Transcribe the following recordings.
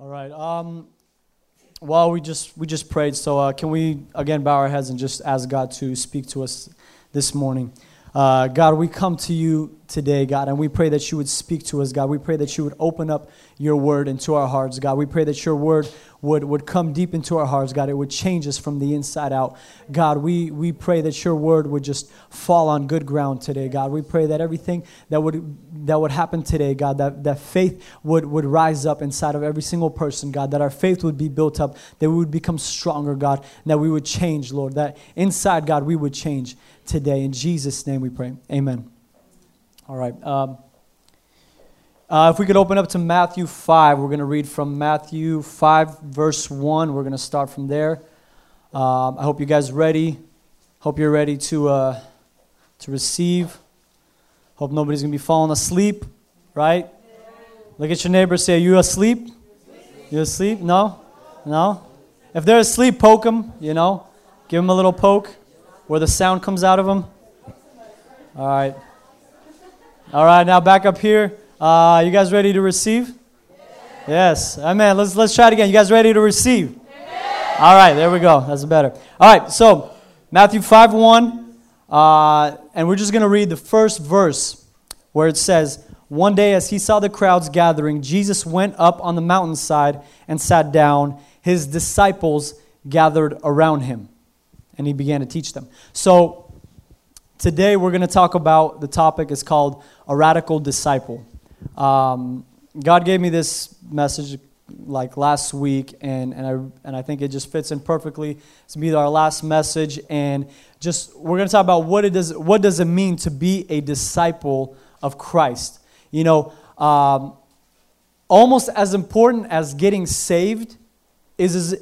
All right. Well, we just prayed, so can we again bow our heads and just ask God to speak to us this morning? God, we come to you today, God, and we pray that you would speak to us, God. We pray that you would open up your word into our hearts, God. We pray that your word would come deep into our hearts, God. It would change us from the inside out. God, we pray that your word would just fall on good ground today, God. We pray that everything that would happen today, God, that faith would rise up inside of every single person, God, that our faith would be built up, that we would become stronger, God, and that we would change, Lord, that inside, God, we would change today. In Jesus' name we pray. Amen. All right. If we could open up to Matthew 5, we're going to read from Matthew 5, verse 1. We're going to start from there. I hope you guys are ready. Hope you're ready to receive. Hope nobody's going to be falling asleep, right? Look at your neighbor, say, are you asleep? You asleep? No? No? If they're asleep, poke them, you know. Give them a little poke where the sound comes out of them. All right. All right, now back up here. You guys ready to receive? Yes. Amen. Let's try it again. You guys ready to receive? Yes. All right. There we go. That's better. All right. So Matthew 5:1, and we're just going to read the first verse where it says, "One day as he saw the crowds gathering, Jesus went up on the mountainside and sat down. His disciples gathered around him, and he began to teach them." So today we're going to talk about the topic. It's called A Radical Disciple. God gave me this message like last week, and I think it just fits in perfectly. It's gonna be our last message, and just we're gonna talk about what does it mean to be a disciple of Christ. You know, almost as important as getting saved is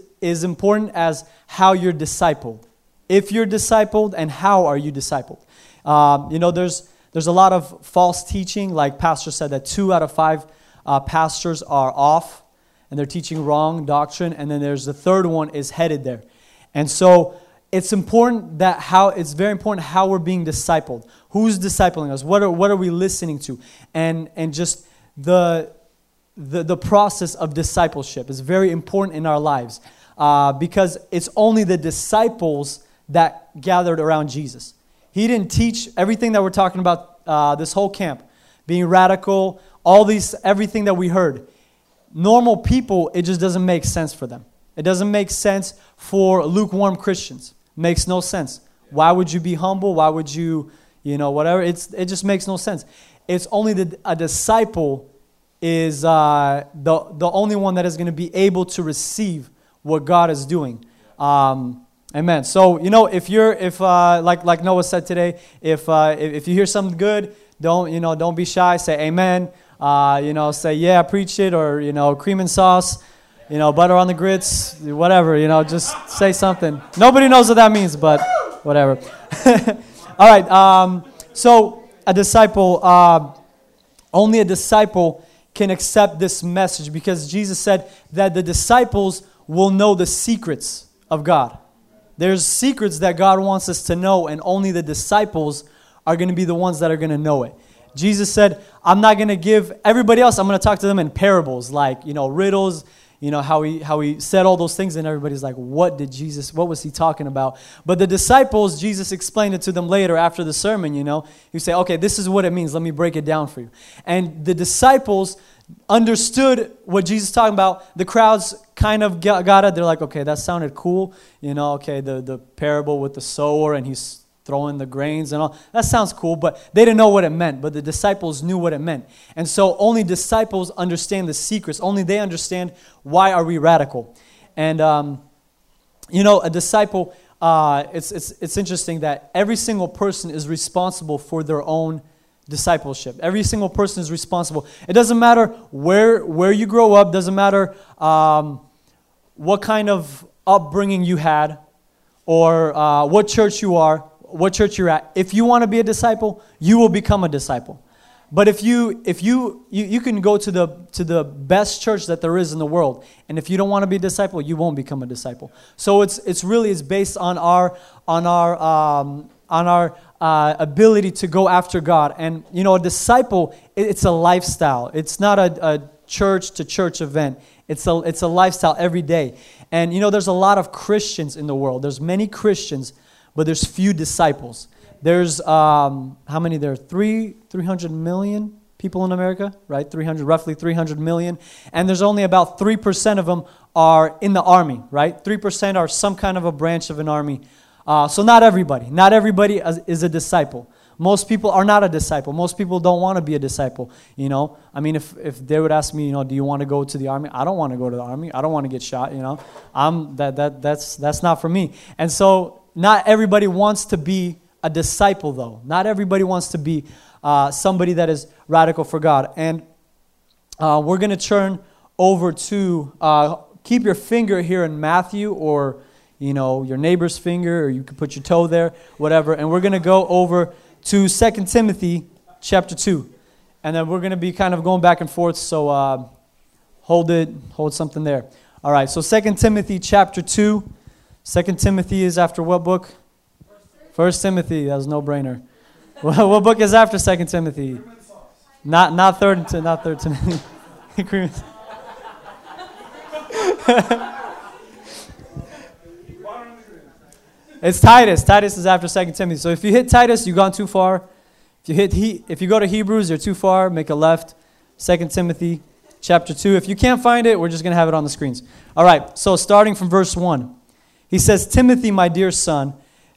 important as how you're discipled. If you're discipled, and how are you discipled? You know, there's a lot of false teaching. Like Pastor said, that 2 out of 5 pastors are off and they're teaching wrong doctrine. And then there's the third one is headed there. And so it's very important how we're being discipled. Who's discipling us? What are we listening to? And just the process of discipleship is very important in our lives, because it's only the disciples that gathered around Jesus. He didn't teach everything that we're talking about, this whole camp, being radical, everything that we heard. Normal people, it just doesn't make sense for them. It doesn't make sense for lukewarm Christians. Makes no sense. Why would you be humble? Why would you know, whatever? It just makes no sense. It's only a disciple is the only one that is going to be able to receive what God is doing. Amen. So, you know, if Noah said today, if you hear something good, don't be shy. Say amen. You know, say yeah, preach it, or you know, cream and sauce, you know, butter on the grits, whatever. You know, just say something. Nobody knows what that means, but whatever. All right. So a disciple, only a disciple can accept this message, because Jesus said that the disciples will know the secrets of God. There's secrets that God wants us to know, and only the disciples are going to be the ones that are going to know it. Jesus said, I'm not going to give everybody else, I'm going to talk to them in parables, like, you know, riddles, you know, how he said all those things, and everybody's like, what was he talking about? But the disciples, Jesus explained it to them later after the sermon, you know. He said, okay, this is what it means, let me break it down for you. And the disciples understood what Jesus was talking about. The crowds kind of got it. They're like, okay, that sounded cool. You know, okay, the parable with the sower and he's throwing the grains and all. That sounds cool, but they didn't know what it meant. But the disciples knew what it meant. And so only disciples understand the secrets. Only they understand why are we radical. And, you know, a disciple, it's interesting that every single person is responsible for their own discipleship. Every single person is responsible. It doesn't matter where you grow up. Doesn't matter what kind of upbringing you had, or what church you're at. If you want to be a disciple, you will become a disciple. But if you can go to the best church that there is in the world, and if you don't want to be a disciple, you won't become a disciple. So it's really based on our ability to go after God. And, you know, a disciple, it's a lifestyle. It's not a church-to-church event. It's a lifestyle every day. And, you know, there's a lot of Christians in the world. There's many Christians, but there's few disciples. There's, how many there are? 300 million people in America, right? Roughly 300 million. And there's only about 3% of them are in the army, right? 3% are some kind of a branch of an army. So not everybody is a disciple. Most people are not a disciple. Most people don't want to be a disciple, you know. I mean, if they would ask me, you know, do you want to go to the army? I don't want to go to the army. I don't want to get shot, you know. That's not for me. And so not everybody wants to be a disciple, though. Not everybody wants to be somebody that is radical for God. And we're going to turn over to, keep your finger here in Matthew, or, you know, your neighbor's finger, or you can put your toe there, whatever. And we're going to go over to 2 Timothy chapter 2. And then we're going to be kind of going back and forth, so hold something there. All right, so 2 Timothy chapter 2. 2 Timothy is after what book? 1 Timothy, that was no brainer. Well, what book is after 2 Timothy? Not 3 Timothy. It's Titus. Titus is after 2 Timothy. So if you hit Titus, you've gone too far. If you go to Hebrews, you're too far. Make a left. 2 Timothy chapter 2. If you can't find it, we're just going to have it on the screens. All right, so starting from verse 1. He says, Timothy, my dear son,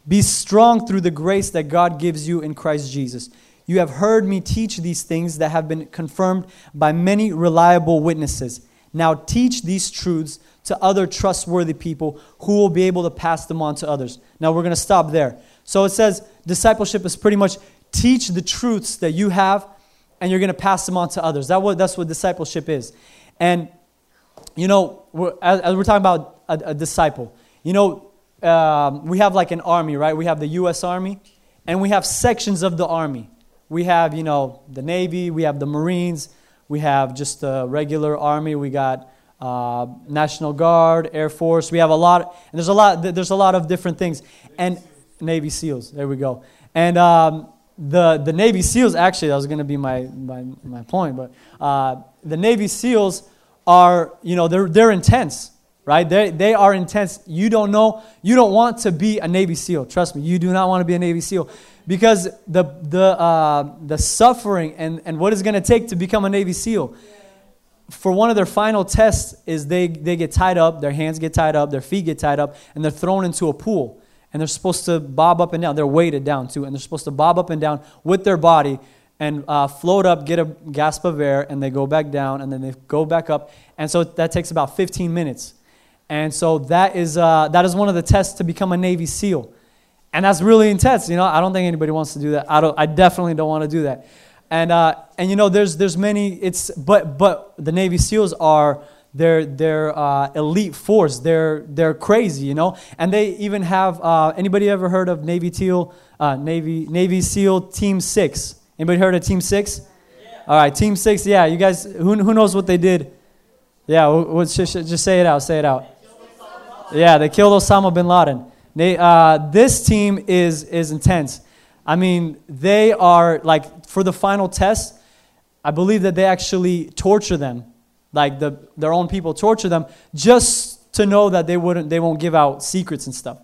be strong through the grace that God gives you in Christ Jesus. You have heard me teach these things that have been confirmed by many reliable witnesses. Now teach these truths to other trustworthy people who will be able to pass them on to others. Now we're going to stop there. So it says discipleship is pretty much teach the truths that you have and you're going to pass them on to others. That's what discipleship is. And, you know, as we're talking about a disciple, you know, we have like an army, right? We have the U.S. Army, and we have sections of the army. We have, you know, the Navy, we have the Marines, we have just the regular army, we got National Guard, Air Force. We have a lot of different things. And Navy SEALs, there we go. And the Navy SEALs, actually, that was going to be my point, but the Navy SEALs are, you know, they're intense. Right? They are intense. You don't want to be a Navy SEAL. Trust me, you do not want to be a Navy SEAL, because the suffering and what it's going to take to become a Navy SEAL. For one of their final tests is they get tied up, their hands get tied up, their feet get tied up, and they're thrown into a pool. And they're supposed to bob up and down. They're weighted down too, and they're supposed to bob up and down with their body and float up, get a gasp of air, and they go back down, and then they go back up. And so that takes about 15 minutes. And so that is one of the tests to become a Navy SEAL. And that's really intense, you know. I don't think anybody wants to do that. I definitely don't want to do that. And you know, there's many, but the Navy SEALs are they're elite force. They're crazy, you know. And they even have anybody ever heard of Navy SEAL Team 6? Anybody heard of Team 6? Yeah. All right, Team 6. Yeah, you guys who knows what they did? Yeah, just say it out. Say it out. Yeah, they killed Osama bin Laden. This team is intense. I mean, they are, like, for the final test, I believe that they actually torture them. Like, their own people torture them just to know that they won't give out secrets and stuff.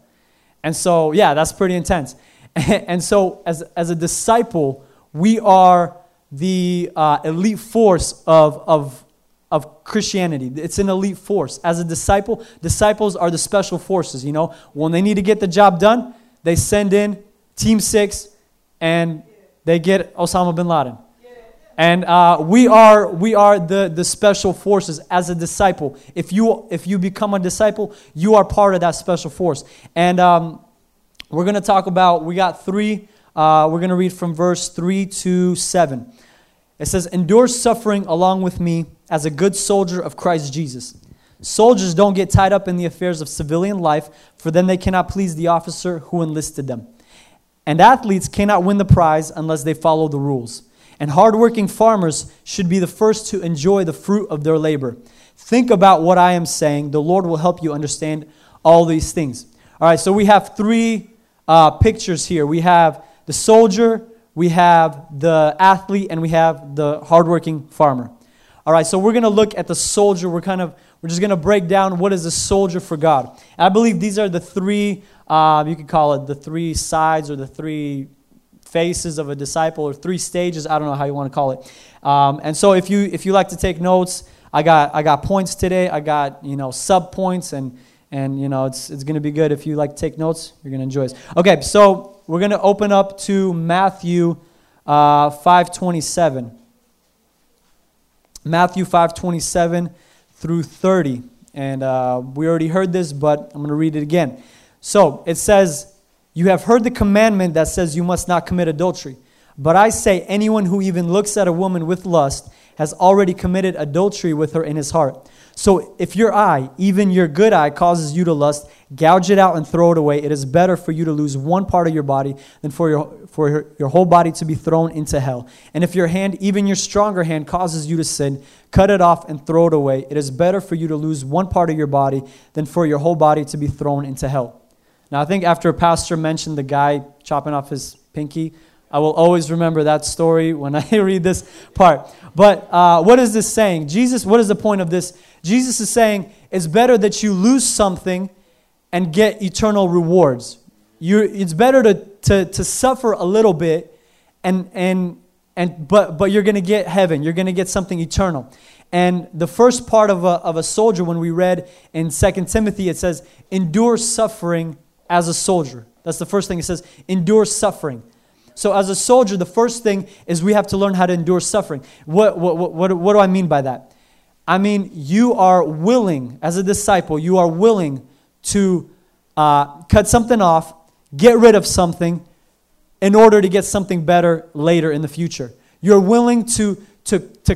And so, yeah, that's pretty intense. And so, as a disciple, we are the elite force of Christianity. It's an elite force. As a disciple, disciples are the special forces, you know. When they need to get the job done, they send in Team 6 and they get Osama bin Laden. And we are the special forces as a disciple. If you become a disciple, you are part of that special force. And we're going to talk about, we got three, we're going to read from verse 3 to 7. It says, endure suffering along with me as a good soldier of Christ Jesus. Soldiers don't get tied up in the affairs of civilian life, for then they cannot please the officer who enlisted them. And athletes cannot win the prize unless they follow the rules. And hardworking farmers should be the first to enjoy the fruit of their labor. Think about what I am saying. The Lord will help you understand all these things. All right, so we have three pictures here. We have the soldier, we have the athlete, and we have the hardworking farmer. All right, so we're going to look at the soldier. We're just going to break down what is a soldier for God. I believe these are the three, you could call it the three sides or the three faces of a disciple or three stages. I don't know how you want to call it. And so if you like to take notes, I got points today. I got, sub points and it's going to be good. If you like to take notes, you're going to enjoy this. Okay, so we're going to open up to Matthew 5:27. Matthew 5:27 through 30. And we already heard this, but I'm going to read it again. So it says, "You have heard the commandment that says you must not commit adultery. But I say anyone who even looks at a woman with lust has already committed adultery with her in his heart. So if your eye, even your good eye, causes you to lust, gouge it out and throw it away. It is better for you to lose one part of your body than for your whole body to be thrown into hell. And if your hand, even your stronger hand, causes you to sin, cut it off and throw it away. It is better for you to lose one part of your body than for your whole body to be thrown into hell." Now, I think after a pastor mentioned the guy chopping off his pinky, I will always remember that story when I read this part. But what is this saying? What is the point of this? Jesus is saying it's better that you lose something and get eternal rewards. It's better to suffer a little bit, but you're going to get heaven. You're going to get something eternal. And the first part of a soldier, when we read in 2 Timothy, it says, "Endure suffering as a soldier." That's the first thing it says, endure suffering. So as a soldier, the first thing is we have to learn how to endure suffering. What do I mean by that? I mean, you are willing, as a disciple, you are willing to cut something off, get rid of something in order to get something better later in the future. You're willing to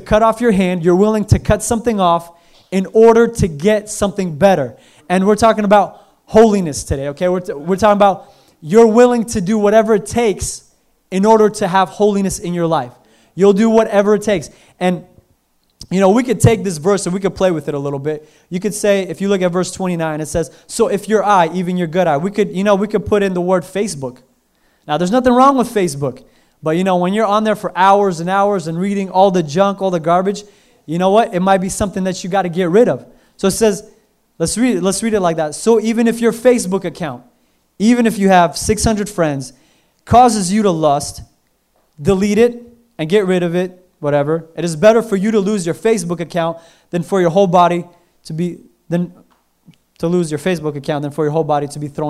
cut off your hand. You're willing to cut something off in order to get something better. And we're talking about holiness today, okay? We're talking about you're willing to do whatever it takes in order to have holiness in your life. You'll do whatever it takes. And, we could take this verse and we could play with it a little bit. You could say, if you look at verse 29, it says, "So if your eye, even your good eye," we could put in the word Facebook. Now, there's nothing wrong with Facebook. But, when you're on there for hours and hours and reading all the junk, all the garbage, you know what? It might be something that you got to get rid of. So it says, let's read it like that. "So even if your Facebook account, even if you have 600 friends, causes you to lust, delete it and get rid of it, whatever. It is better for you to lose your Facebook account than for your whole body to be thrown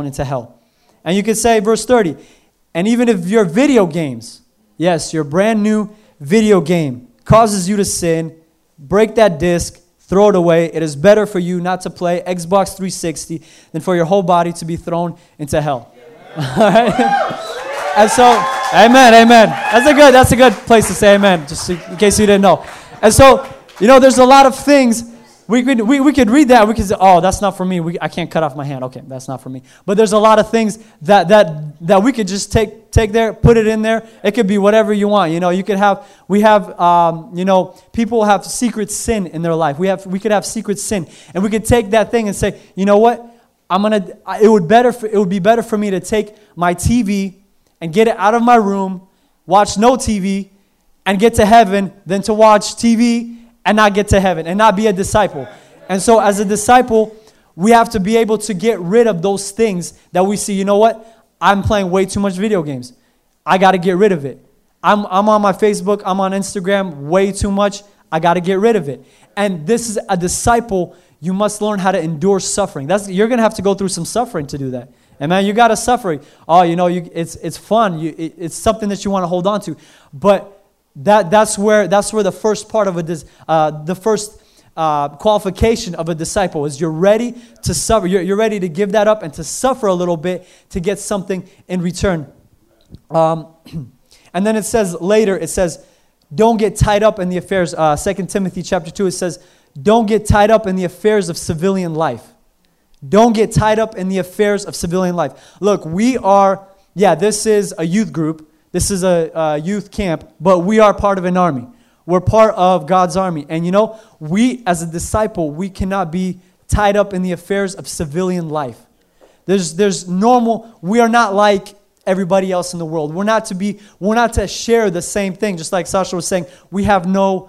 into hell." And you could say, verse 30, "And even if your video games," yes, your brand new video game, "causes you to sin, break that disc, throw it away. It is better for you not to play Xbox 360 than for your whole body to be thrown into hell." Yeah. All right? And so, amen. That's a good place to say amen, just in case you didn't know. And so, there's a lot of things. We could read that. We could say, "Oh, that's not for me. I can't cut off my hand. Okay, that's not for me." But there's a lot of things that we could just take there, put it in there. It could be whatever you want. People have secret sin in their life. We could have secret sin, and we could take that thing and say, "You know what? It would be better for me to take my TV and get it out of my room, watch no TV, and get to heaven than to watch TV and not get to heaven and not be a disciple." And so as a disciple, we have to be able to get rid of those things that we see. You know what? I'm playing way too much video games. I got to get rid of it. I'm on my Facebook. I'm on Instagram way too much. I got to get rid of it. And this is a disciple. You must learn how to endure suffering. You're going to have to go through some suffering to do that. And man, you got to suffer. Oh, it's fun. It's something that you want to hold on to. But that's where the first part of the first qualification of a disciple is you're ready to suffer. You're ready to give that up and to suffer a little bit to get something in return. And then it says later, don't get tied up in the affairs. 2 Timothy chapter 2, it says, "Don't get tied up in the affairs of civilian life." Don't get tied up in the affairs of civilian life. Look, this is a youth group. This is a youth camp, but we are part of an army. We're part of God's army. And we as a disciple, we cannot be tied up in the affairs of civilian life. There's normal, we are not like everybody else in the world. We're not to share the same thing. Just like Sasha was saying, we have no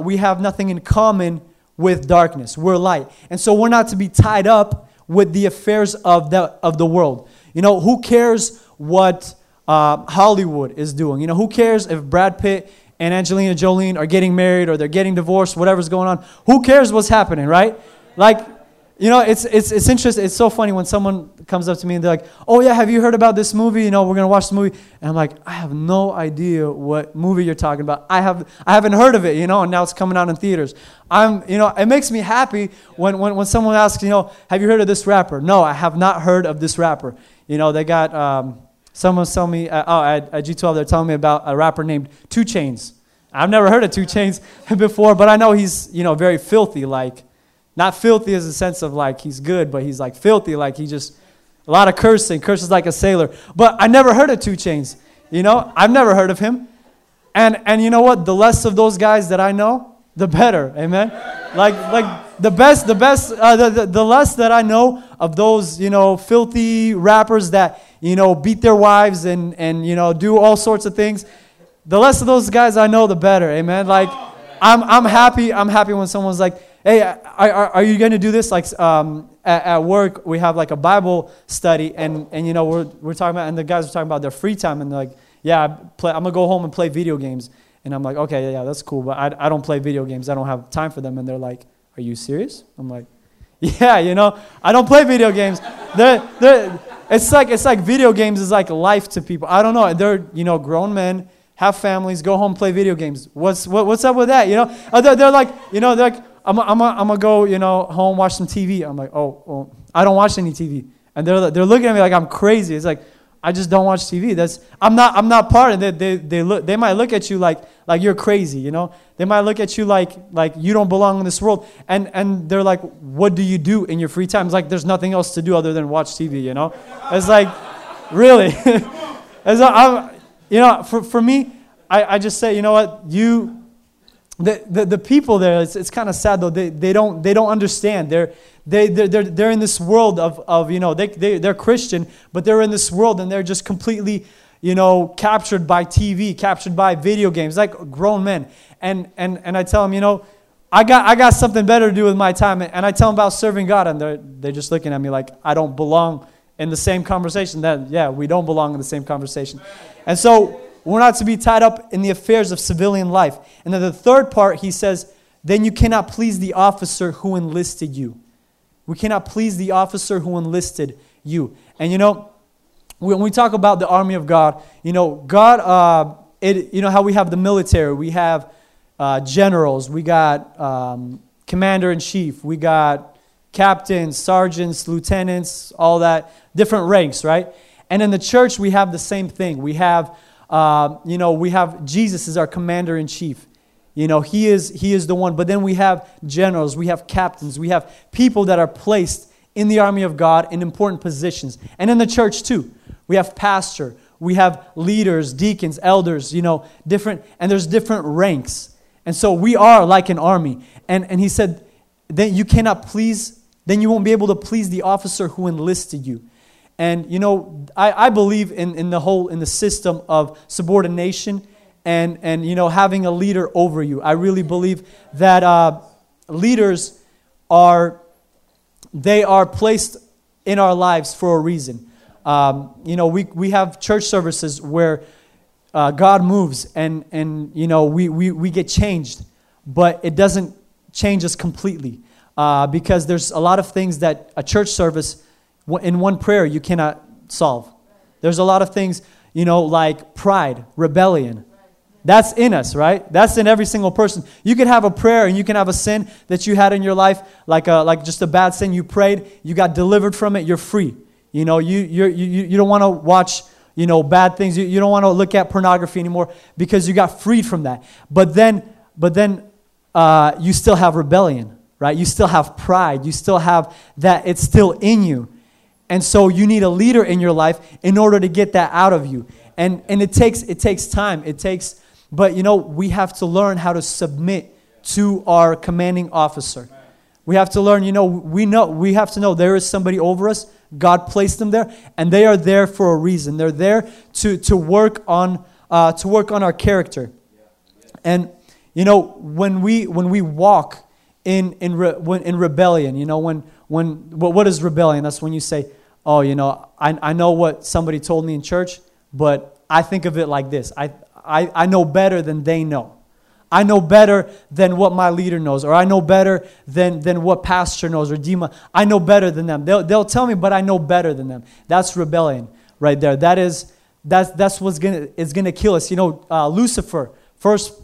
we have nothing in common with darkness. We're light. And so we're not to be tied up with the affairs of the world. You know, who cares what Hollywood is doing? You know, who cares if Brad Pitt and Angelina Jolie are getting married or they're getting divorced, whatever's going on? Who cares what's happening, right? Like, you know, it's interesting. It's so funny when someone comes up to me and they're like, "Oh yeah, have you heard about this movie? You know, we're gonna watch the movie." And I'm like, "I have no idea what movie you're talking about. I haven't heard of it, you know, and now it's coming out in theaters." It makes me happy when someone asks, you know, "Have you heard of this rapper?" "No, I have not heard of this rapper." You know, they got someone tell me at G12 they're telling me about a rapper named 2 Chainz. I've never heard of 2 Chainz before, but I know he's, you know, very filthy, like. Not filthy as a sense of like he's good, but he's like filthy, like he just, a lot of cursing, curses like a sailor. But I never heard of 2 Chainz, you know? I've never heard of him. And you know what? The less of those guys that I know, the better, amen? Like the less that I know of those, you know, filthy rappers that, you know, beat their wives and you know, do all sorts of things. The less of those guys I know, the better, amen? Like, I'm happy when someone's like, "Hey, are you going to do this?" Like at work, we have like a Bible study, and you know we're talking about, and the guys are talking about their free time, and they're like, "Yeah, I'm gonna go home and play video games," and I'm like, "Okay, yeah, that's cool, but I don't play video games. I don't have time for them." And they're like, "Are you serious?" I'm like, "Yeah, you know, I don't play video games." It's like video games is like life to people. I don't know. They're, you know, grown men, have families, go home, play video games. What's up with that? You know, they're like, you know, they're like, I'm gonna go, you know, home, watch some TV. I'm like, oh, I don't watch any TV. And they're looking at me like I'm crazy. It's like, I just don't watch TV. I'm not part of it. They might look at you like you're crazy, you know. They might look at you like you don't belong in this world. And they're like, "What do you do in your free time?" It's like there's nothing else to do other than watch TV, you know. It's like, really. It's like, you know, for me, I just say, you know what, you. The people there, it's kind of sad though. They don't understand. They're in this world of you know, they're Christian, but they're in this world and they're just completely, you know, captured by TV, captured by video games, like grown men. And I tell them, you know, I got something better to do with my time. And I tell them about serving God, and they're just looking at me like I don't belong in the same conversation. We don't belong in the same conversation. And so, we're not to be tied up in the affairs of civilian life. And then the third part, he says, then you cannot please the officer who enlisted you. We cannot please the officer who enlisted you. And you know, when we talk about the army of God, you know, God, you know how we have the military, we have generals, we got commander-in-chief, we got captains, sergeants, lieutenants, all that, different ranks, right? And in the church, we have the same thing. We have you know, we have Jesus is our commander-in-chief. You know, he is the one. But then we have generals, we have captains, we have people that are placed in the army of God in important positions. And in the church too, we have pastor, we have leaders, deacons, elders, you know, different, and there's different ranks. And so we are like an army. And he said, then you won't be able to please the officer who enlisted you. And, you know, I believe in the system of subordination and, you know, having a leader over you. I really believe that leaders are placed in our lives for a reason. You know, we have church services where God moves and you know, we get changed, but it doesn't change us completely because there's a lot of things that a church service in one prayer you cannot solve. There's a lot of things, you know, like pride, rebellion. That's in us, right? That's in every single person. You can have a prayer and you can have a sin that you had in your life, like just a bad sin. You prayed, you got delivered from it, you're free. You know, you don't want to watch, you know, bad things. You don't want to look at pornography anymore because you got freed from that. But then you still have rebellion, right? You still have pride. You still have that. It's still in you. And so you need a leader in your life in order to get that out of you. And it takes time. But you know, we have to learn how to submit to our commanding officer. We have to learn, you know, we have to know there is somebody over us. God placed them there, and they are there for a reason. They're there to work on our character. And You know, when we walk in rebellion, you know, what is rebellion? That's when you say, oh, you know, I know what somebody told me in church, but I think of it like this. I know better than they know. I know better than what my leader knows, or I know better than what pastor knows or Dima. I know better than them. They'll tell me, but I know better than them. That's rebellion right there. That's what's gonna kill us. You know, Lucifer, first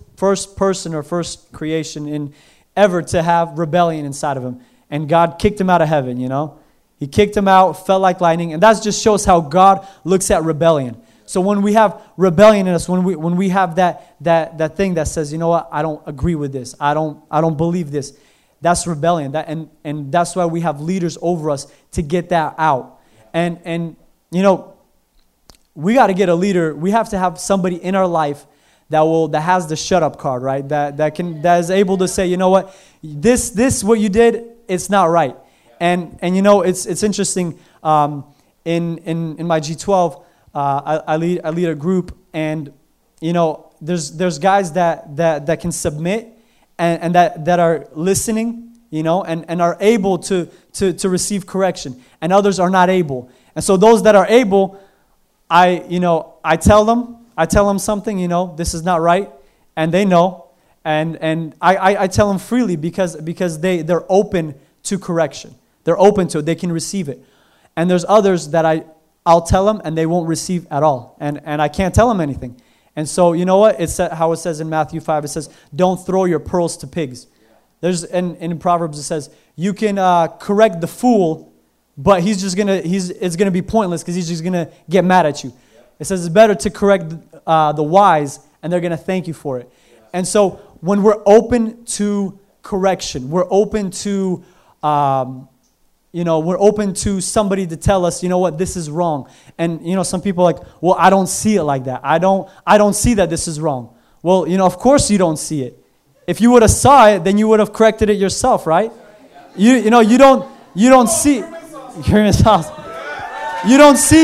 person or first creation in ever to have rebellion inside of him, and God kicked him out of heaven. You know, He kicked him out, fell like lightning, and that just shows how God looks at rebellion. So when we have rebellion in us, when we have that thing that says, you know what, I don't agree with this, I don't believe this, that's rebellion. And that's why we have leaders over us to get that out. And you know, we got to get a leader. We have to have somebody in our life that has the shut up card, right? That is able to say, you know what, this what you did, it's not right. And you know, it's interesting. In my G12. I lead a group, and you know, there's guys that can submit and that are listening, you know, and are able to receive correction, and others are not able. And so those that are able, I tell them something, you know, this is not right, and they know, and I tell them freely because they're open to correction. They're open to it, they can receive it. And there's others that I'll tell them and they won't receive at all. And I can't tell them anything. And so, you know what? It's how it says in Matthew 5, it says, don't throw your pearls to pigs. And in Proverbs it says, you can correct the fool, but it's going to be pointless because he's just going to get mad at you. Yeah. It says it's better to correct the wise, and they're going to thank you for it. Yeah. And so when we're open to correction, we're open to... you know, we're open to somebody to tell us, you know what, this is wrong. And, you know, some people are like, well, I don't see it like that. I don't see that this is wrong. Well, you know, of course you don't see it. If you would have saw it, then you would have corrected it yourself, right? You don't see. You don't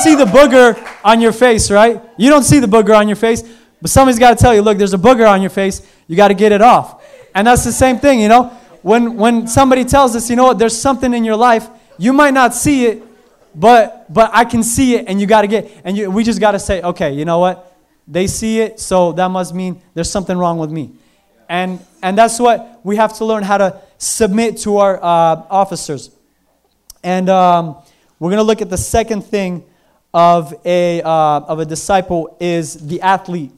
see the booger on your face, right? You don't see the booger on your face, but somebody's got to tell you, look, there's a booger on your face. You got to get it off. And that's the same thing, you know. When somebody tells us, you know what, there's something in your life, you might not see it, but I can see it, and you got to get, and we just got to say, okay, you know what, they see it, so that must mean there's something wrong with me. And that's what we have to learn, how to submit to our officers. And we're going to look at the second thing of a disciple is the athlete.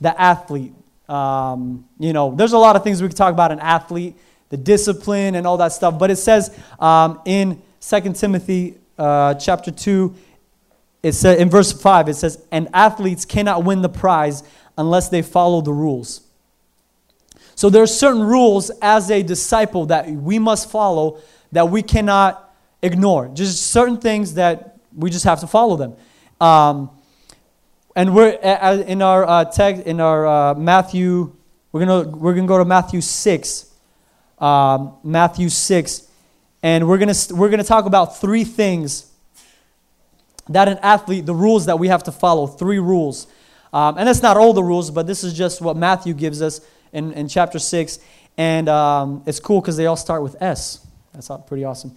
The athlete. You know, there's a lot of things we could talk about an athlete. The discipline and all that stuff. But it says in 2 Timothy chapter 2, it says in verse 5, it says, and athletes cannot win the prize unless they follow the rules. So there are certain rules as a disciple that we must follow, that we cannot ignore. Just certain things that we just have to follow them. And we're in our text, in our Matthew, we're gonna go to Matthew 6. Matthew 6, and we're gonna talk about three things that an athlete, the rules that we have to follow, three rules, and that's not all the rules, but this is just what Matthew gives us in chapter 6, and it's cool because they all start with S. That's pretty awesome.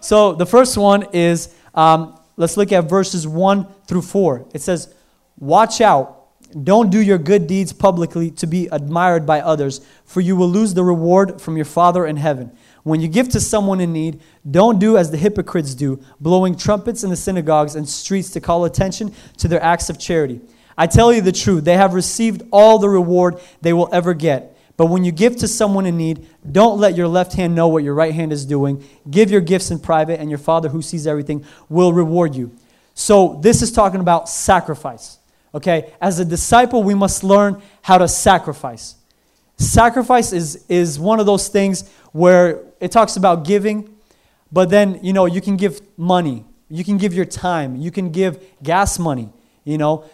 So the first one is, let's look at verses 1 through 4. It says, watch out. Don't do your good deeds publicly to be admired by others, for you will lose the reward from your Father in heaven. When you give to someone in need, don't do as the hypocrites do, blowing trumpets in the synagogues and streets to call attention to their acts of charity. I tell you the truth, they have received all the reward they will ever get. But when you give to someone in need, don't let your left hand know what your right hand is doing. Give your gifts in private, and your Father who sees everything will reward you. So this is talking about sacrifice. Okay, as a disciple, we must learn how to sacrifice. Sacrifice is one of those things where it talks about giving, but then, you know, you can give money, you can give your time, you can give gas money, you know.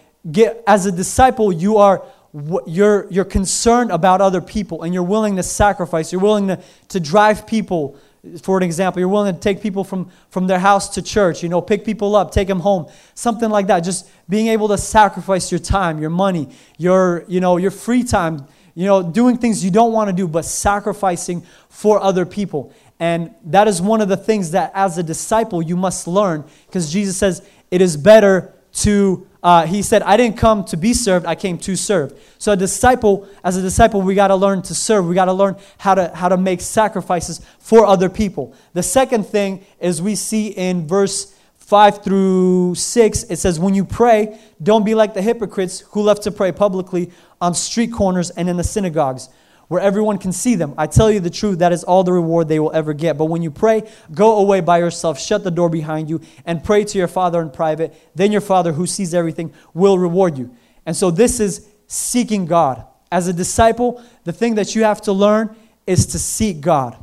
As a disciple, you're concerned about other people, and you're willing to sacrifice, you're willing to drive people, for an example, you're willing to take people from their house to church, you know, pick people up, take them home, something like that. Just being able to sacrifice your time, your money, your free time, you know, doing things you don't want to do, but sacrificing for other people. And that is one of the things that as a disciple you must learn, because Jesus says it is better to, he said, I didn't come to be served, I came to serve. So as a disciple, we got to learn to serve. We got to learn how to make sacrifices for other people. The second thing is we see in verse 5 through 6, it says, when you pray, don't be like the hypocrites who love to pray publicly on street corners and in the synagogues, where everyone can see them. I tell you the truth, that is all the reward they will ever get. But when you pray, go away by yourself, shut the door behind you, and pray to your Father in private. Then your Father who sees everything will reward you. And so this is seeking God. As a disciple, the thing that you have to learn is to seek God.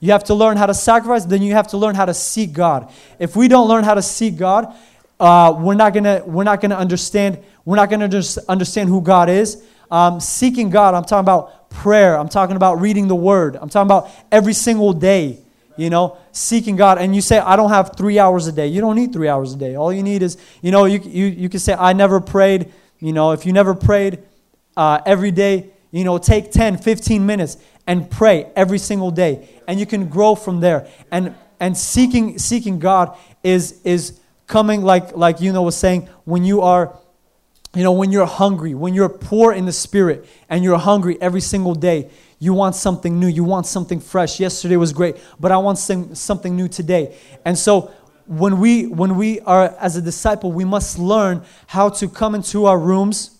You have to learn how to sacrifice, then you have to learn how to seek God. If we don't learn how to seek God, we're not gonna understand who God is. Seeking God, I'm talking about prayer. I'm talking about reading the Word. I'm talking about every single day, you know, seeking God. And you say, I don't have 3 hours a day. You don't need 3 hours a day. All you need is, you know, you can say, I never prayed. You know, if you never prayed every day, you know, take 10, 15 minutes and pray every single day. And you can grow from there. And seeking God is coming like you know was saying, when you are, you know, when you're hungry, when you're poor in the spirit and you're hungry every single day, you want something new. You want something fresh. Yesterday was great, but I want something new today. And so when we are as a disciple, we must learn how to come into our rooms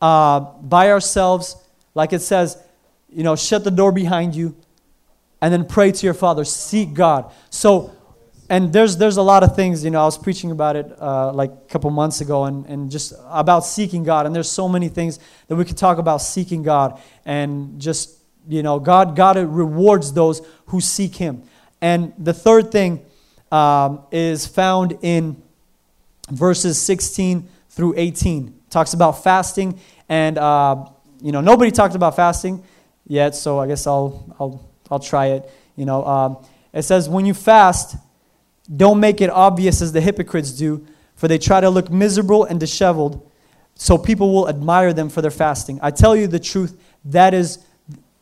by ourselves. Like it says, you know, shut the door behind you and then pray to your Father. Seek God. So, and there's a lot of things, you know, I was preaching about it like a couple months ago and just about seeking God. And there's so many things that we could talk about seeking God. And just, you know, God rewards those who seek Him. And the third thing is found in verses 16 through 18. It talks about fasting. And, you know, nobody talked about fasting yet, so I guess I'll try it. You know, it says, when you fast, don't make it obvious as the hypocrites do, for they try to look miserable and disheveled, so people will admire them for their fasting. I tell you the truth, that is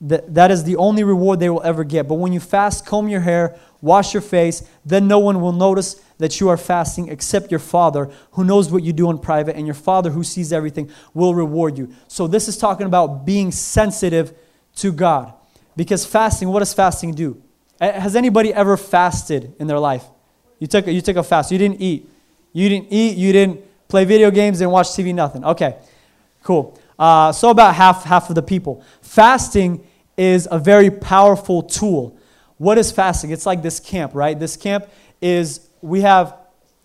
the only reward they will ever get. But when you fast, comb your hair, wash your face, then no one will notice that you are fasting except your Father who knows what you do in private, and your Father who sees everything will reward you. So this is talking about being sensitive to God. Because fasting, what does fasting do? Has anybody ever fasted in their life? You took a fast. You didn't eat. You didn't play video games. Didn't watch TV. Nothing. Okay, cool. So about half of the people. Fasting is a very powerful tool. What is fasting? It's like this camp, right? This camp is, we have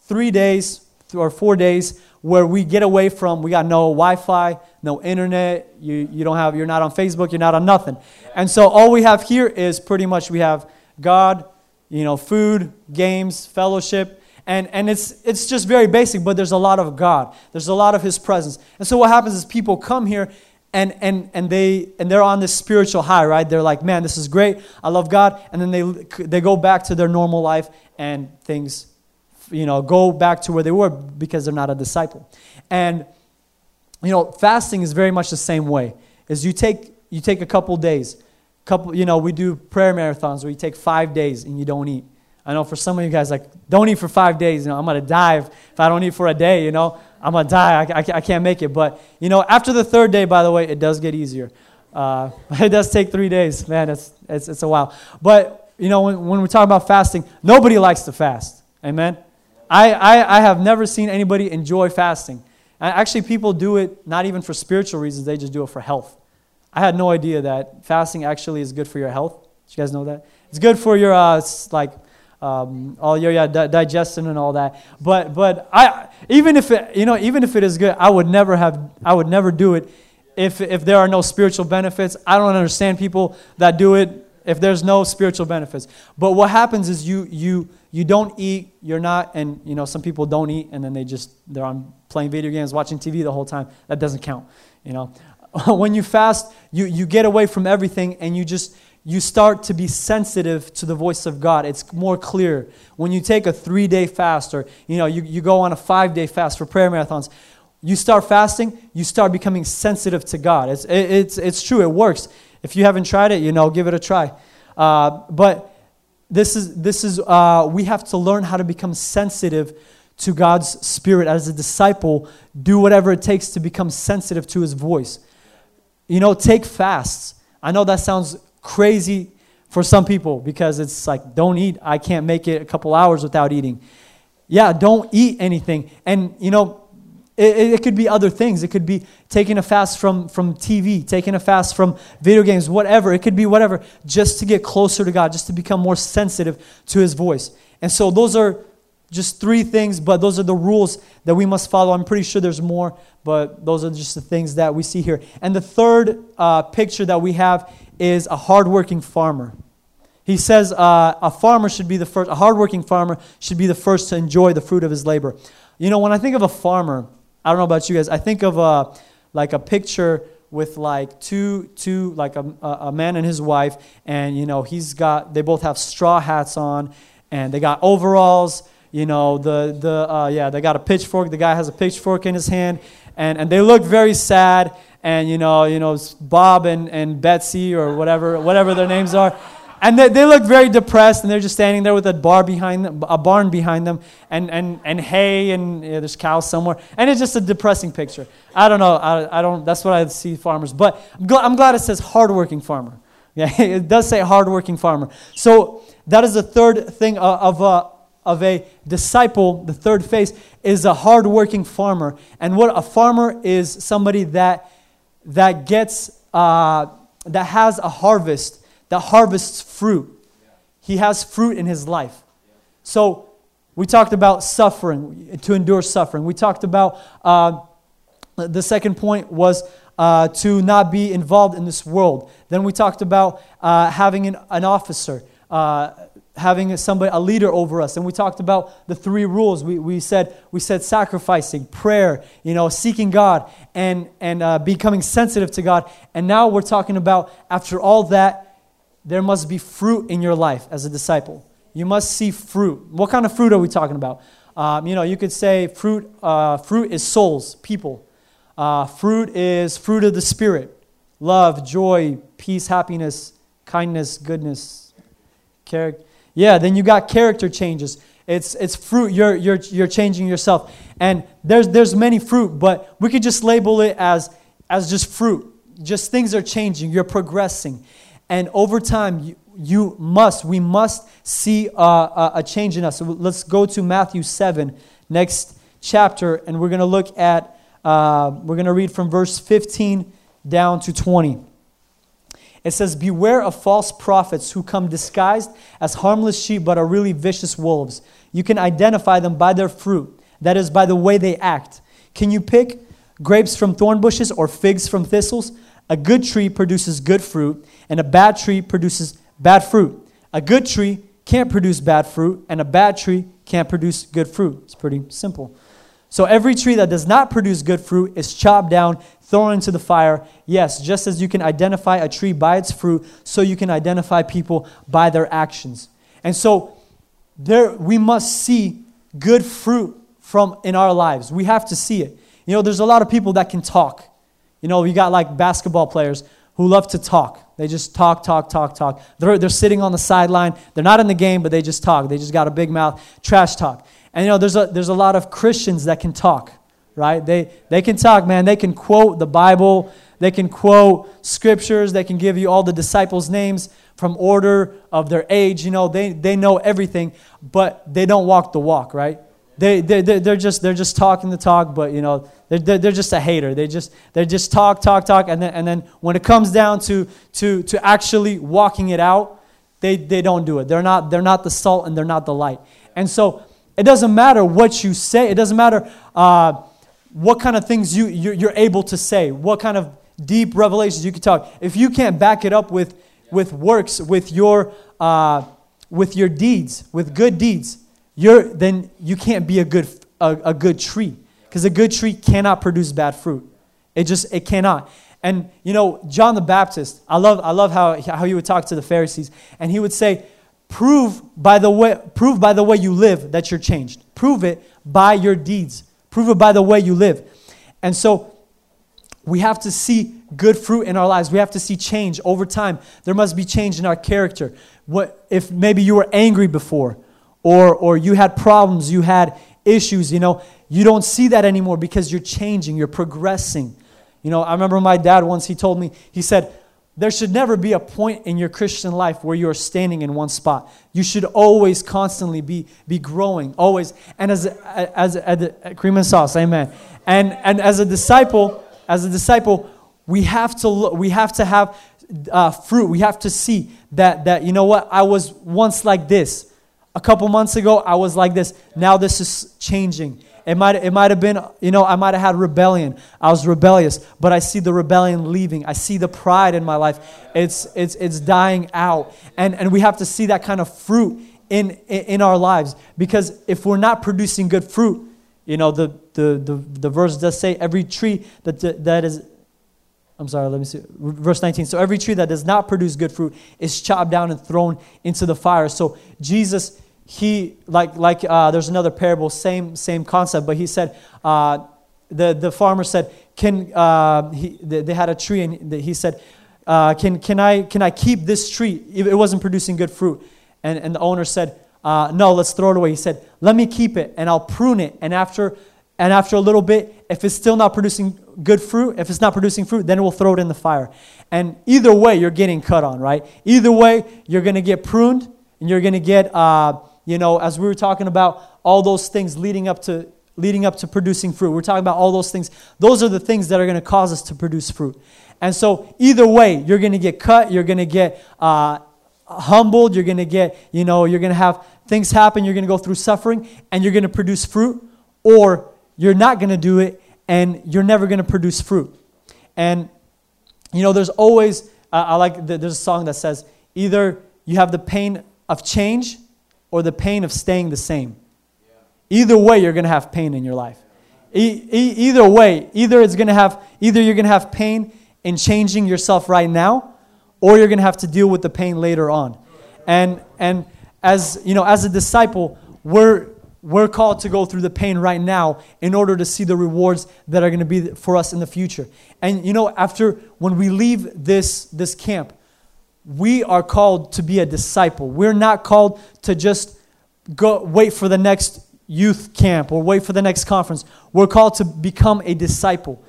3 days or 4 days where we get away from. We got no Wi-Fi, no internet. You don't have. You're not on Facebook. You're not on nothing. And so all we have here is pretty much we have God, you know, food, games, fellowship, and it's just very basic, but there's a lot of God. There's a lot of His presence. And so what happens is people come here and they're on this spiritual high, right? They're like, man, this is great. I love God. And then they go back to their normal life and things, you know, go back to where they were because they're not a disciple. And, you know, fasting is very much the same way. Is you take a couple days. You know, we do prayer marathons where you take 5 days and you don't eat. I know for some of you guys, like, don't eat for 5 days. You know, I'm going to die if I don't eat for a day, you know. I'm going to die. I can't make it. But, you know, after the third day, by the way, it does get easier. It does take 3 days. Man, it's a while. But, you know, when we talk about fasting, nobody likes to fast. Amen? I have never seen anybody enjoy fasting. And actually, people do it not even for spiritual reasons. They just do it for health. I had no idea that fasting actually is good for your health. Did you guys know that? It's good for your all your digestion and all that. But I even if it is good, I would never do it if there are no spiritual benefits. I don't understand people that do it if there's no spiritual benefits. But what happens is you don't eat, you're not, and you know some people don't eat and then they're on playing video games, watching TV the whole time. That doesn't count, you know. When you fast, you get away from everything and you just you start to be sensitive to the voice of God. It's more clear. When you take a 3-day fast, or you go on a 5-day fast for prayer marathons, you start fasting, you start becoming sensitive to God. It's true, it works. If you haven't tried it, give it a try. But this is we have to learn how to become sensitive to God's Spirit. As a disciple, do whatever it takes to become sensitive to His voice. Take fasts. I know that sounds crazy for some people because it's like, don't eat. I can't make it a couple hours without eating. Yeah, don't eat anything. And, it could be other things. It could be taking a fast from TV, taking a fast from video games, whatever. It could be whatever, just to get closer to God, just to become more sensitive to His voice. And so those are just 3 things, but those are the rules that we must follow. I'm pretty sure there's more, but those are just the things that we see here. And the third picture that we have is a hardworking farmer. He says a hardworking farmer should be the first to enjoy the fruit of his labor. When I think of a farmer, I don't know about you guys, I think of a picture with like two like a man and his wife, and they both have straw hats on, and they got overalls. They got a pitchfork. The guy has a pitchfork in his hand, and they look very sad. And Bob and Betsy or whatever their names are, and they look very depressed, and they're just standing there with a barn behind them, and hay, and there's cows somewhere, and it's just a depressing picture. I don't know. That's what I see farmers. But I'm glad it says hardworking farmer. Yeah, it does say hardworking farmer. So that is the third thing of a disciple. The third phase is a hardworking farmer. And what a farmer is, somebody that gets that has a harvest, that harvests fruit. Yeah. He has fruit in his life. Yeah. So we talked about suffering, to endure suffering. We talked about the second point was to not be involved in this world. Then we talked about having an officer, having a leader over us, and we talked about the 3 rules. We said sacrificing, prayer, seeking God, and becoming sensitive to God. And now we're talking about, after all that, there must be fruit in your life as a disciple. You must see fruit. What kind of fruit are we talking about? You could say fruit. Fruit is souls, people. Fruit is fruit of the Spirit: love, joy, peace, happiness, kindness, goodness, character. Yeah, then you got character changes. It's fruit. You're changing yourself, and there's many fruit, but we could just label it as just fruit. Just things are changing. You're progressing, and over time we must see a change in us. So let's go to Matthew 7, next chapter, and we're gonna look at we're gonna read from verse 15 down to 20. It says, "Beware of false prophets who come disguised as harmless sheep but are really vicious wolves. You can identify them by their fruit, that is, by the way they act. Can you pick grapes from thorn bushes or figs from thistles? A good tree produces good fruit, and a bad tree produces bad fruit. A good tree can't produce bad fruit, and a bad tree can't produce good fruit." It's pretty simple. "So every tree that does not produce good fruit is chopped down, thrown into the fire. Yes, just as you can identify a tree by its fruit, so you can identify people by their actions." And so there, we must see good fruit in our lives. We have to see it. There's a lot of people that can talk. You got like basketball players who love to talk. They just talk. They're sitting on the sideline. They're not in the game, but they just talk. They just got a big mouth, trash talk. And there's a lot of Christians that can talk, right? They can talk, man. They can quote the Bible. They can quote scriptures. They can give you all the disciples' names from order of their age. They know everything, but they don't walk the walk, right? They're just talking the talk, but they're just a hater. They just talk, and then when it comes down to actually walking it out, they don't do it. They're not the salt, and they're not the light. And so it doesn't matter what you say. It doesn't matter what kind of things you're able to say, what kind of deep revelations you can talk. If you can't back it up with works, with your deeds, with good deeds, then you can't be a good tree, because a good tree cannot produce bad fruit. It cannot. And, you know, John the Baptist, I love how he would talk to the Pharisees, and he would say, prove by the way you live that you're changed. Prove it by your deeds. Prove it by the way you live. And so we have to see good fruit in our lives. We have to see change over time. There must be change in our character. What if maybe you were angry before, or you had problems, you had issues, you know, you don't see that anymore because you're changing, you're progressing. You know, I remember my dad once, he told me, he said, there should never be a point in your Christian life where you're standing in one spot. You should always constantly be growing, always. And as a cream and sauce, amen. And as a disciple, we have to have fruit. We have to see that you know what, I was once like this. A couple months ago, I was like this. Now this is changing. It might have been, you know, I might have had rebellion. I was rebellious, but I see the rebellion leaving. I see the pride in my life. It's dying out. And we have to see that kind of fruit in our lives, because if we're not producing good fruit, you know, the verse does say every tree verse 19. So every tree that does not produce good fruit is chopped down and thrown into the fire. So Jesus, he like there's another parable, same concept, but he said the farmer said, they had a tree, and he said, can I keep this tree? It wasn't producing good fruit, and the owner said, no, let's throw it away. He said, let me keep it, and I'll prune it, and after a little bit, if it's still not producing good fruit, if it's not producing fruit, then we'll throw it in the fire. And either way, you're getting cut on, right? Either way, you're gonna get pruned, and you're gonna get you know, as we were talking about, all those things leading up to producing fruit. We're talking about all those things. Those are the things that are going to cause us to produce fruit. And so either way, you're going to get cut. You're going to get humbled. You're going to get, you know, you're going to have things happen. You're going to go through suffering, and you're going to produce fruit, or you're not going to do it, and you're never going to produce fruit. And, you know, there's always, there's a song that says, either you have the pain of change or the pain of staying the same. Either way, you're going to have pain in your life. Either way, either you're going to have pain in changing yourself right now, or you're going to have to deal with the pain later on. And as you know, as a disciple, we're called to go through the pain right now in order to see the rewards that are going to be for us in the future. And you know, when we leave this camp, we are called to be a disciple. We're not called to just go wait for the next youth camp or wait for the next conference. We're called to become a disciple.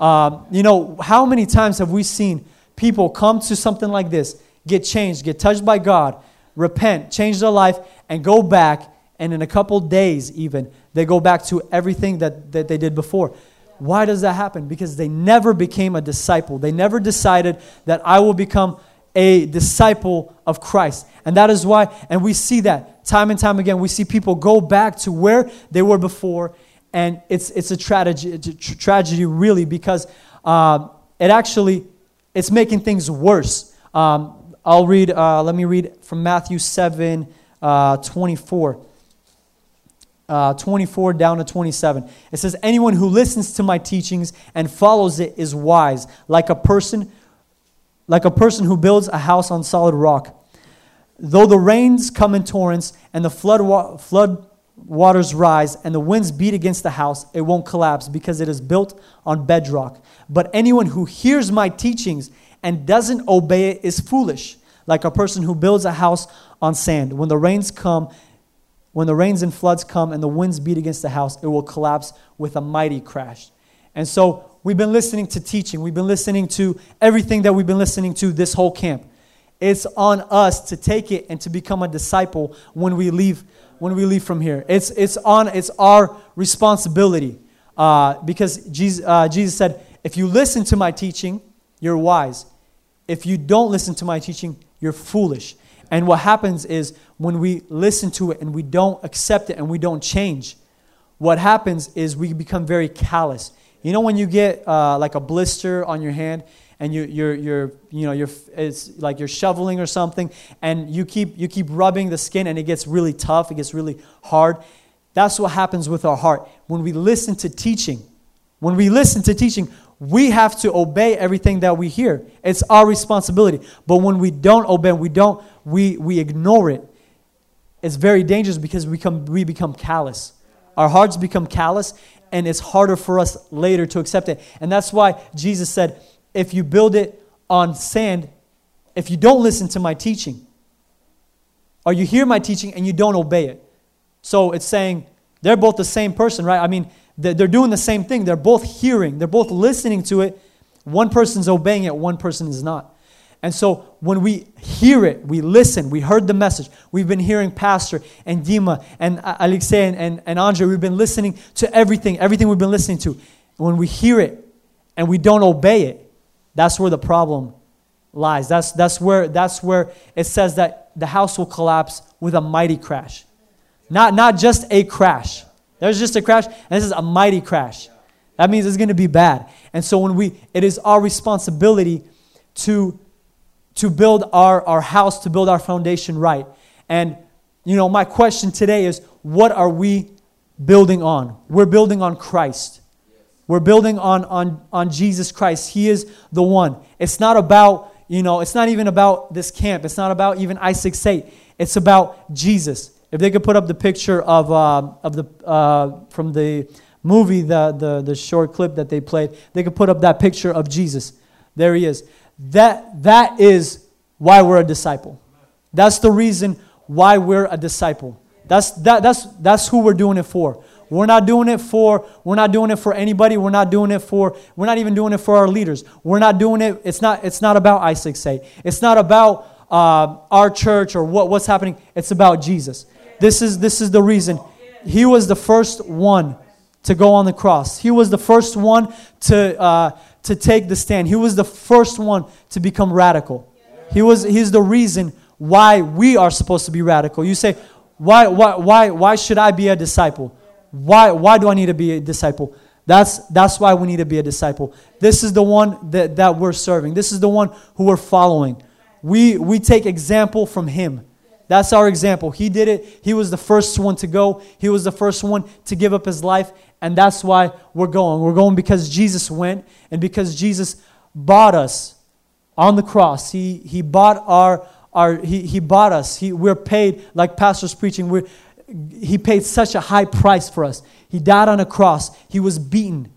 You know, how many times have we seen people come to something like this, get changed, get touched by God, repent, change their life, and go back, and in a couple days even, they go back to everything that they did before. Why does that happen? Because they never became a disciple. They never decided that I will become a disciple of Christ. And that is why, and we see that time and time again, we see people go back to where they were before, and it's a tragedy really, because it's making things worse. Let me read from Matthew 7, 24 down to 27. It says, anyone who listens to my teachings and follows it is wise, like a person who builds a house on solid rock. Though the rains come in torrents and the flood waters rise and the winds beat against the house, it won't collapse because it is built on bedrock. But anyone who hears my teachings and doesn't obey it is foolish, like a person who builds a house on sand. When the rains and floods come and the winds beat against the house, it will collapse with a mighty crash. And so, we've been listening to teaching. We've been listening to everything that we've been listening to this whole camp. It's on us to take it and to become a disciple when we leave from here. It's our responsibility, because Jesus said, if you listen to my teaching, you're wise. If you don't listen to my teaching, you're foolish. And what happens is when we listen to it and we don't accept it and we don't change, what happens is we become very callous. You know when you get like a blister on your hand and it's like you're shoveling or something, and you keep rubbing the skin and it gets really tough, it gets really hard. That's what happens with our heart when we listen to teaching. We have to obey everything that we hear. It's our responsibility. But when we don't obey, we ignore it. It's very dangerous because we become callous. Our hearts become callous, and it's harder for us later to accept it. And that's why Jesus said, if you build it on sand, if you don't listen to my teaching, or you hear my teaching and you don't obey it. So it's saying they're both the same person, right? I mean, they're doing the same thing. They're both hearing. They're both listening to it. One person's obeying it. One person is not. And so when we hear it, we listen. We heard the message. We've been hearing Pastor and Dima and Alexei and Andre. We've been listening to everything we've been listening to. When we hear it and we don't obey it, that's where the problem lies. That's where it says that the house will collapse with a mighty crash. Not just a crash. There's just a crash, and this is a mighty crash. That means it's going to be bad. And so it is our responsibility to build our house, to build our foundation right. And, you know, my question today is, what are we building on? We're building on Christ. We're building on Jesus Christ. He is the one. It's not about, you know, it's not even about this camp. It's not about even I-68. It's about Jesus. If they could put up the picture of the from the movie, the short clip that they played, they could put up that picture of Jesus. There he is. That is why we're a disciple. That's the reason why we're a disciple. That's who we're doing it for. We're not doing it for anybody. We're not even doing it for our leaders. We're not doing it. It's not about I-68. It's not about our church or what's happening. It's about Jesus. This is the reason. He was the first one to go on the cross. He was the first one to take the stand. He was the first one to become radical. He's the reason why we are supposed to be radical. You say, why should I be a disciple? Why do I need to be a disciple? That's why we need to be a disciple. This is the one that we're serving. This is the one who we're following. We take example from him. That's our example. He did it. He was the first one to go. He was the first one to give up his life. And that's why we're going. We're going because Jesus went and because Jesus bought us on the cross. He bought he bought us. We're paid, like Pastor's preaching. He paid such a high price for us. He died on a cross. He was beaten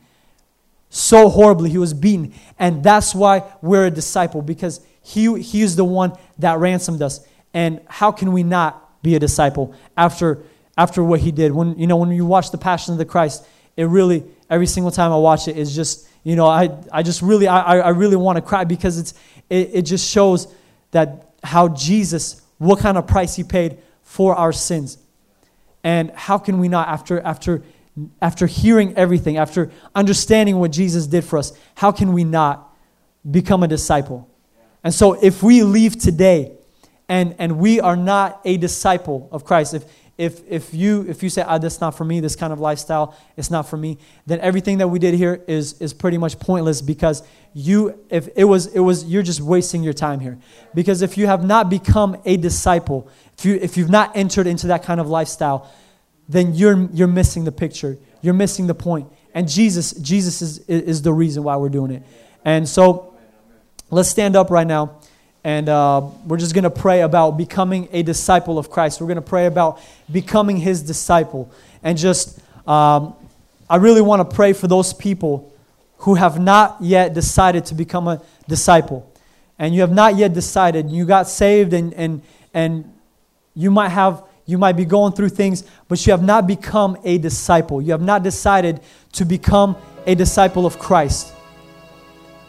so horribly. He was beaten. And that's why we're a disciple, because He is the one that ransomed us. And how can we not be a disciple after what he did? When you watch The Passion of the Christ, it really, every single time I watch it, it's just, you know, I really want to cry, because it just shows that how Jesus, what kind of price he paid for our sins. And how can we not, after hearing everything, after understanding what Jesus did for us, how can we not become a disciple? And so if we leave today and we are not a disciple of Christ, if you say, that's not for me, this kind of lifestyle, it's not for me, then everything that we did here is pretty much pointless, because you're just wasting your time here. Because if you have not become a disciple, if you've not entered into that kind of lifestyle, then you're missing the picture. You're missing the point. And Jesus is the reason why we're doing it. And so let's stand up right now, and we're just going to pray about becoming a disciple of Christ. We're going to pray about becoming his disciple. And just, I really want to pray for those people who have not yet decided to become a disciple. And you have not yet decided. You got saved, and you might be going through things, but you have not become a disciple. You have not decided to become a disciple of Christ.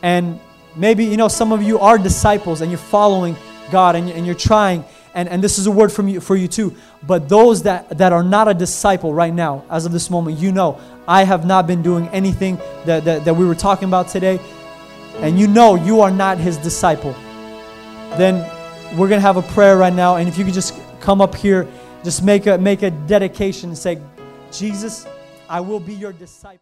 And maybe, you know, some of you are disciples and you're following God and you're trying. And this is a word for you too. But those that are not a disciple right now, as of this moment, you know, I have not been doing anything that we were talking about today. And you know you are not his disciple. Then we're going to have a prayer right now. And if you could just come up here, just make a dedication and say, Jesus, I will be your disciple.